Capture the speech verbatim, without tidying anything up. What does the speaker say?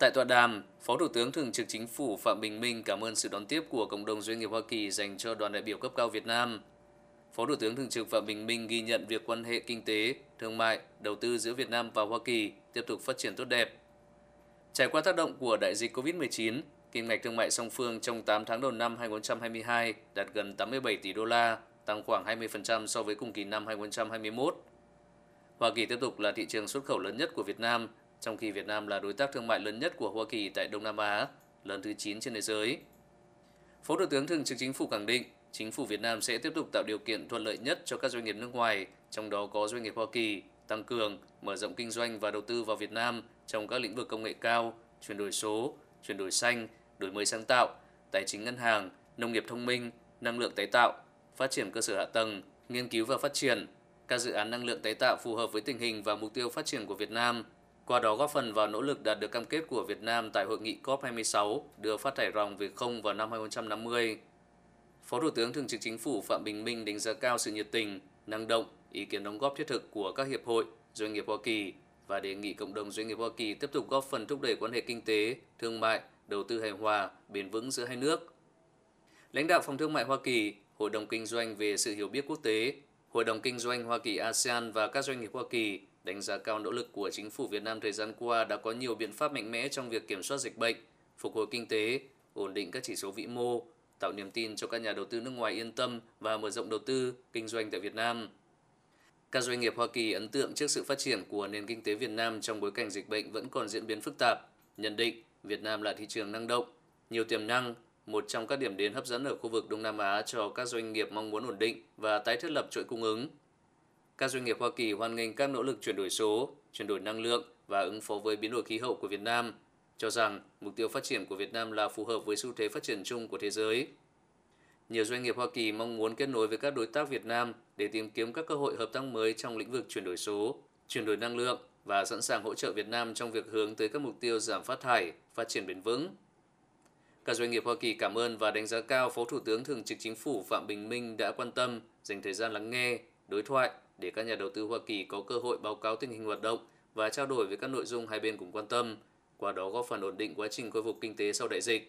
Tại tọa đàm, Phó Thủ tướng Thường trực Chính phủ Phạm Bình Minh cảm ơn sự đón tiếp của cộng đồng doanh nghiệp Hoa Kỳ dành cho đoàn đại biểu cấp cao Việt Nam. Phó Thủ tướng Thường trực Phạm Bình Minh ghi nhận việc quan hệ kinh tế, thương mại, đầu tư giữa Việt Nam và Hoa Kỳ tiếp tục phát triển tốt đẹp. Trải qua tác động của đại dịch Covid mười chín, kim ngạch thương mại song phương trong tám tháng đầu năm hai nghìn không trăm hai mươi hai đạt gần tám mươi bảy tỷ đô la, tăng khoảng hai mươi phần trăm so với cùng kỳ năm hai nghìn không trăm hai mươi mốt. Hoa Kỳ tiếp tục là thị trường xuất khẩu lớn nhất của Việt Nam, trong khi Việt Nam là đối tác thương mại lớn nhất của Hoa Kỳ tại Đông Nam Á, lớn thứ chín trên thế giới. Phó Thủ tướng Thường trực Chính phủ khẳng định, Chính phủ Việt Nam sẽ tiếp tục tạo điều kiện thuận lợi nhất cho các doanh nghiệp nước ngoài, trong đó có doanh nghiệp Hoa Kỳ, tăng cường, mở rộng kinh doanh và đầu tư vào Việt Nam trong các lĩnh vực công nghệ cao, chuyển đổi số, chuyển đổi xanh, đổi mới sáng tạo, tài chính ngân hàng, nông nghiệp thông minh, năng lượng tái tạo, phát triển cơ sở hạ tầng, nghiên cứu và phát triển, các dự án năng lượng tái tạo phù hợp với tình hình và mục tiêu phát triển của Việt Nam, qua đó góp phần vào nỗ lực đạt được cam kết của Việt Nam tại hội nghị COP hai mươi sáu đưa phát thải ròng về không vào năm hai nghìn không trăm năm mươi. Phó Thủ tướng Thường trực Chính phủ Phạm Bình Minh đánh giá cao sự nhiệt tình, năng động, ý kiến đóng góp thiết thực của các hiệp hội, doanh nghiệp Hoa Kỳ và đề nghị cộng đồng doanh nghiệp Hoa Kỳ tiếp tục góp phần thúc đẩy quan hệ kinh tế, thương mại, đầu tư hài hòa, bền vững giữa hai nước. Lãnh đạo Phòng Thương mại Hoa Kỳ, Hội đồng Kinh doanh về sự hiểu biết quốc tế, Hội đồng Kinh doanh Hoa Kỳ ASEAN và các doanh nghiệp Hoa Kỳ đánh giá cao nỗ lực của Chính phủ Việt Nam thời gian qua đã có nhiều biện pháp mạnh mẽ trong việc kiểm soát dịch bệnh, phục hồi kinh tế, ổn định các chỉ số vĩ mô, tạo niềm tin cho các nhà đầu tư nước ngoài yên tâm và mở rộng đầu tư, kinh doanh tại Việt Nam. Các doanh nghiệp Hoa Kỳ ấn tượng trước sự phát triển của nền kinh tế Việt Nam trong bối cảnh dịch bệnh vẫn còn diễn biến phức tạp, nhận định Việt Nam là thị trường năng động, nhiều tiềm năng, một trong các điểm đến hấp dẫn ở khu vực Đông Nam Á cho các doanh nghiệp mong muốn ổn định và tái thiết lập chuỗi cung ứng. Các doanh nghiệp Hoa Kỳ hoan nghênh các nỗ lực chuyển đổi số, chuyển đổi năng lượng và ứng phó với biến đổi khí hậu của Việt Nam, cho rằng mục tiêu phát triển của Việt Nam là phù hợp với xu thế phát triển chung của thế giới. Nhiều doanh nghiệp Hoa Kỳ mong muốn kết nối với các đối tác Việt Nam để tìm kiếm các cơ hội hợp tác mới trong lĩnh vực chuyển đổi số, chuyển đổi năng lượng và sẵn sàng hỗ trợ Việt Nam trong việc hướng tới các mục tiêu giảm phát thải, phát triển bền vững. Các doanh nghiệp Hoa Kỳ cảm ơn và đánh giá cao Phó Thủ tướng Thường trực Chính phủ Phạm Bình Minh đã quan tâm, dành thời gian lắng nghe, đối thoại để các nhà đầu tư Hoa Kỳ có cơ hội báo cáo tình hình hoạt động và trao đổi về các nội dung hai bên cùng quan tâm, qua đó góp phần ổn định quá trình khôi phục kinh tế sau đại dịch.